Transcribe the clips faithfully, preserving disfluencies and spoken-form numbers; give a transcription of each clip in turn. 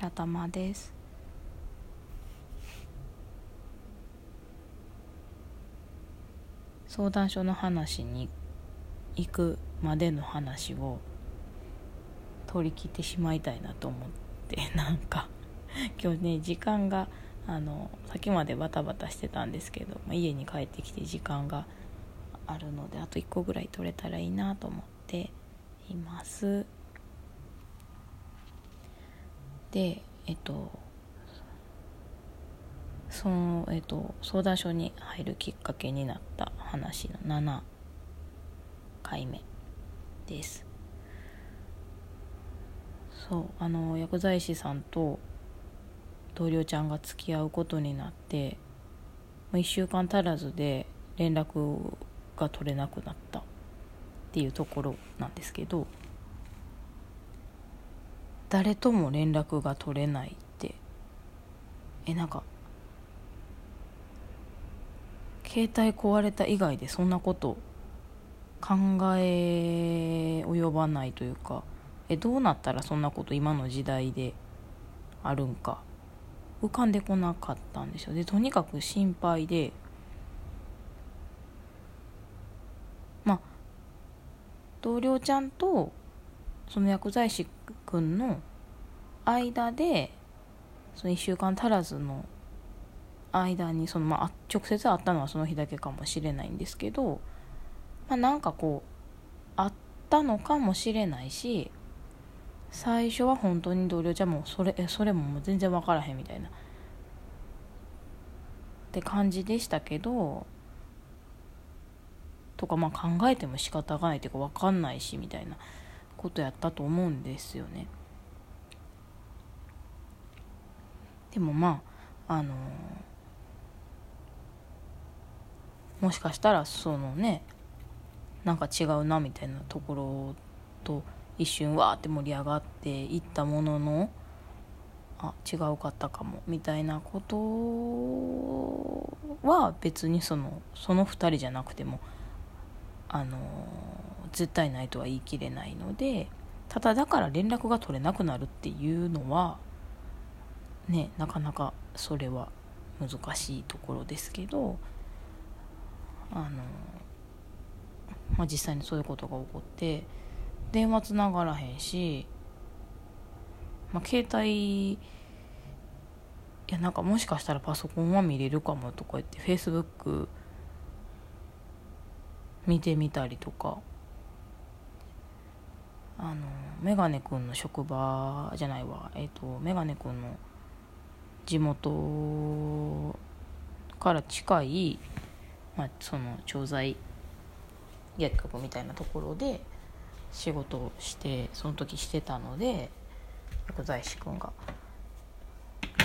白玉です。相談所の話に行くまでの話を通り切ってしまいたいなと思って、なんか今日ね時間があのさっきまでバタバタしてたんですけど、家に帰ってきて時間があるのであといっこぐらい取れたらいいなと思っています。で、えっとその、えっと、相談所に入るきっかけになった話のななかいめです。そう、あの薬剤師さんと同僚ちゃんが付き合うことになって、もういっしゅうかん足らずで連絡が取れなくなったっていうところなんですけど、誰とも連絡が取れないってえなんか携帯壊れた以外でそんなこと考え及ばないというか、えどうなったらそんなこと今の時代であるんか浮かんでこなかったんでしょう。でとにかく心配で、まあ同僚ちゃんとその薬剤師くんの間でそのいっしゅうかん足らずの間にその、まあ、直接会ったのはその日だけかもしれないんですけど、まあ、なんかこう会ったのかもしれないし、最初は本当に同僚ちゃんもそれ、それももう全然分からへんみたいなって感じでしたけど、とかまあ考えても仕方がないというか分かんないしみたいなことやったと思うんですよね。でもまああのー、もしかしたらそのねなんか違うなみたいなところと一瞬わーって盛り上がっていったものの、あ違うかったかもみたいなことは別にそのそのふたりじゃなくてもあの絶対ないとは言い切れないので、ただだから連絡が取れなくなるっていうのはねなかなかそれは難しいところですけど、あの、まあ、実際にそういうことが起こって電話つながらへんし、まあ、携帯いやなんかもしかしたらパソコンは見れるかもとか言ってFacebook見てみたりとか、あのメガネくんの職場じゃないわ、えっとメガネくんの地元から近い、まあ、その調剤薬局みたいなところで仕事をしてその時してたので、薬剤師くんが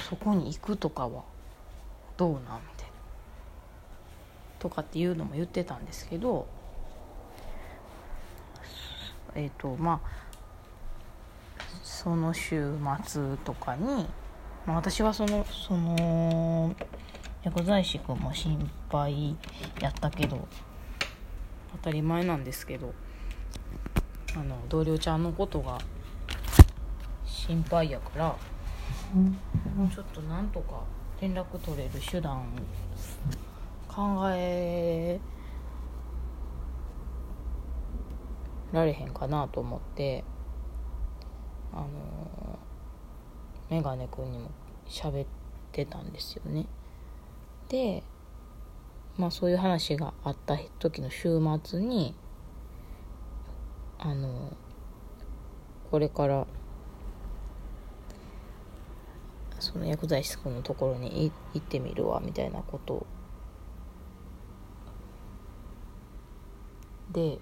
そこに行くとかはどうなんみたいなとかっていうのも言ってたんですけど、えっとまあその週末とかに、まあ、私はそのその薬剤師くんも心配やったけど当たり前なんですけど、あの同僚ちゃんのことが心配やから、うん、ちょっとなんとか連絡取れる手段を考えられへんかなと思って、あのメガネくんにも喋ってたんですよね。で、まあそういう話があった時の週末に、あのこれからその薬剤師くんのところに行ってみるわみたいなことをで、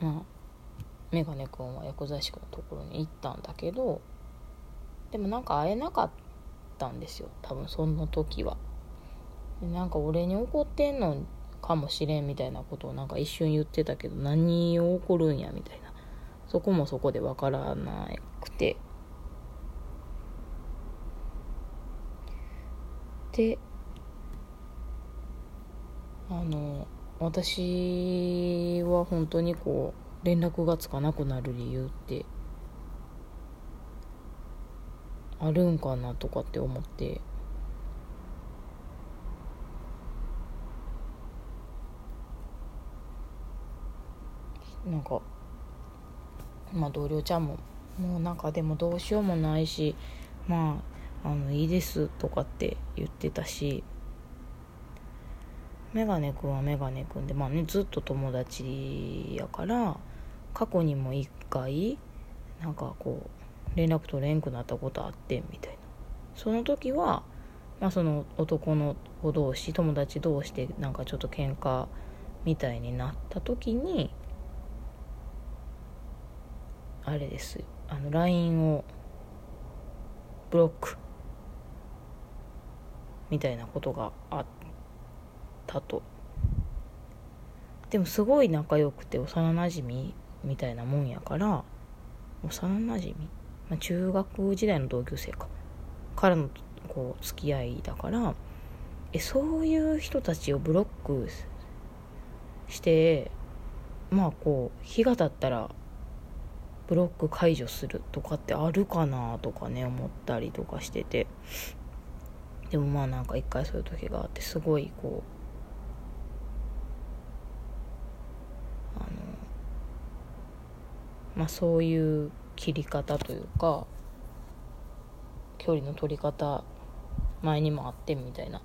まあメガネくんは薬剤師くんのところに行ったんだけど、でもなんか会えなかったんですよ多分その時は。でなんか俺に怒ってんのかもしれんみたいなことをなんか一瞬言ってたけど、何を怒るんやみたいな、そこもそこで分からなくて。で、あの私は本当にこう連絡がつかなくなる理由ってあるんかなとかって思って、なんかまあ同僚ちゃんももうなんかでもどうしようもないし、まああのいいですとかって言ってたし、メガネくんはメガネくんでまあねずっと友達やから、過去にも一回なんかこう連絡取れんくなったことあってみたいな。その時は、まあ、その男の子同士友達同士でなんかちょっと喧嘩みたいになった時にあれですよ、あの ライン をブロックみたいなことがあったと。でもすごい仲良くて幼なじみみたいなもんやから、幼なじみ、まあ、中学時代の同級生かからのこう付き合いだから、えそういう人たちをブロックしてまあこう日が経ったらブロック解除するとかってあるかなとかね思ったりとかしてて、でもまあなんか一回そういう時があって、すごいこうあのまあそういう切り方というか距離の取り方前にもあってみたいな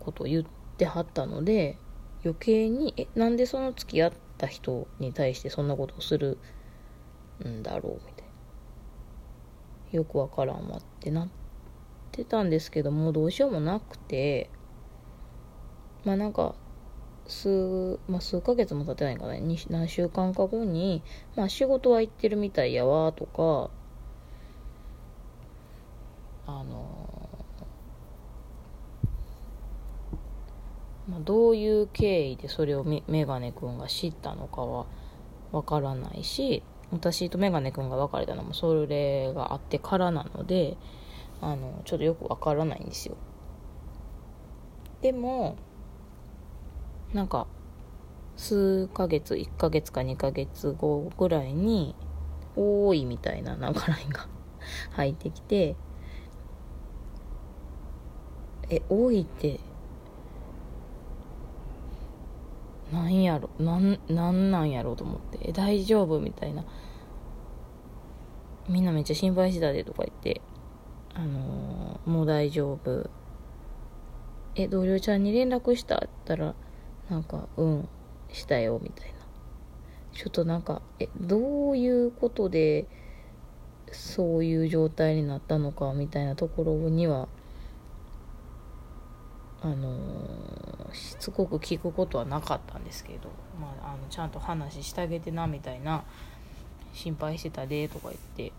ことを言ってはったので、余計にえなんでその付き合った人に対してそんなことをするんだろうみたいな、よくわからんわってなってたんですけど、もうどうしようもなくて、まあなんか数、まあ、数ヶ月も経ってないかな、何週間か後に、まあ、仕事は行ってるみたいやわとか、あのーまあ、どういう経緯でそれをメガネくんが知ったのかはわからないし、私とメガネくんが別れたのもそれがあってからなので、あのちょっとよくわからないんですよ。でもなんか数ヶ月いっかげつかにかげつごぐらいに多いみたいななんか ライン が入ってきて、え多いってなんやろなんなんなんやろと思って、え大丈夫みたいな、みんなめっちゃ心配してたでとか言って、あのー、もう大丈夫、え同僚ちゃんに連絡したって言ったらなんかうんしたよみたいな、ちょっとなんかえどういうことでそういう状態になったのかみたいなところにはあのー、しつこく聞くことはなかったんですけど、まあ、あのちゃんと話してあげてなみたいな、心配してたでとか言って、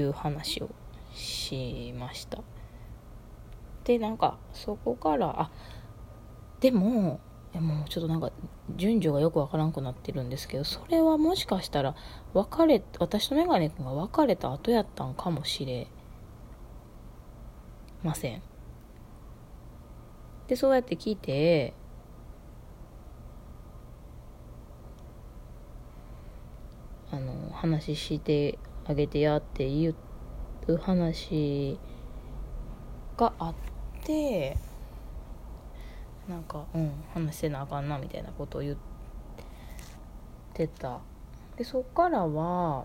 いう話をしました。でなんかそこからあでももうちょっとなんか順序がよくわからんくなってるんですけど、それはもしかしたら別れ私とメガネ君が別れた後やったんかもしれません。でそうやって聞いて、あの話してあげてやって言って話があって、なんかうん話せなあかんなみたいなことを言ってた。でそっからは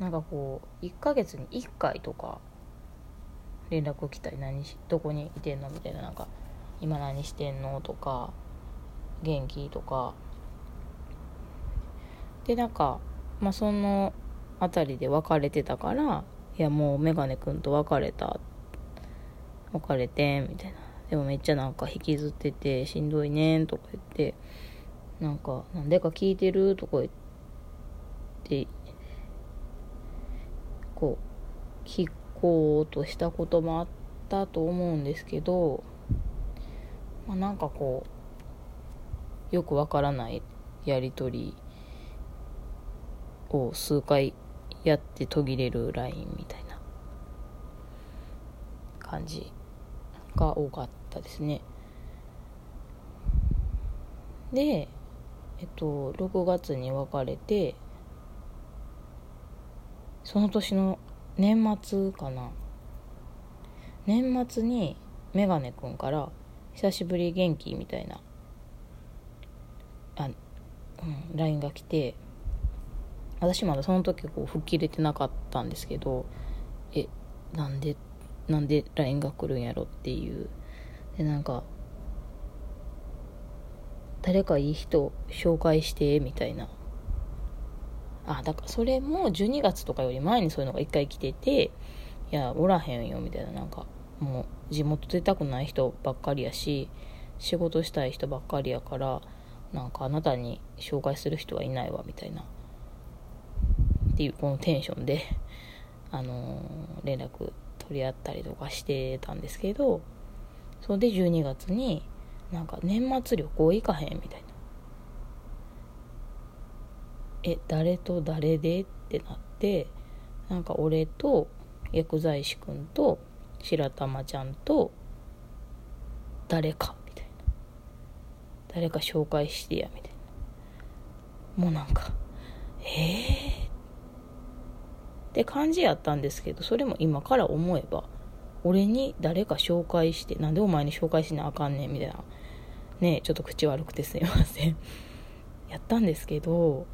なんかこういっかげつにいっかいとか連絡来たり、何しどこにいてんのみたいな、なんか今何してんのとか元気とかで、なんかまあそのあたりで別れてたから、いやもうメガネくんと別れた別れてみたいな、でもめっちゃなんか引きずっててしんどいねとか言って、なんかなんでか聞いてるとか言ってこう聞こうとしたこともあったと思うんですけど、まあ、なんかこうよくわからないやりとりを数回やって途切れるラインみたいな感じが多かったですね。で、えっと、ろくがつに別れて、その年の年末かな、年末にメガネくんから久しぶり元気みたいなあ、うん、ライン が来て、私まだその時こう吹っ切れてなかったんですけど、え、なんでなんで ライン が来るんやろっていうで、なんか誰かいい人紹介してみたいな、あ、だからそれもじゅうにがつとかより前にそういうのがいっかい来てて、いやおらへんよみたいな、なんかもう地元出たくない人ばっかりやし、仕事したい人ばっかりやから、なんかあなたに紹介する人はいないわみたいなっていうこのテンションであのー、連絡取り合ったりとかしてたんですけど、それでじゅうにがつになんか年末旅行行かへんみたいな、え、誰と誰でってなって、なんか俺と薬剤師くんと白玉ちゃんと誰かみたいな、誰か紹介してやみたいな、もうなんかえーって感じやったんですけど、それも今から思えば俺に誰か紹介して、なんでお前に紹介しなあかんねんみたいなね、ちょっと口悪くてすいませんやったんですけど、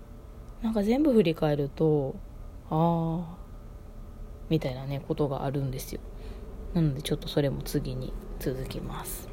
なんか全部振り返るとああみたいなねことがあるんですよ。なのでちょっとそれも次に続きます。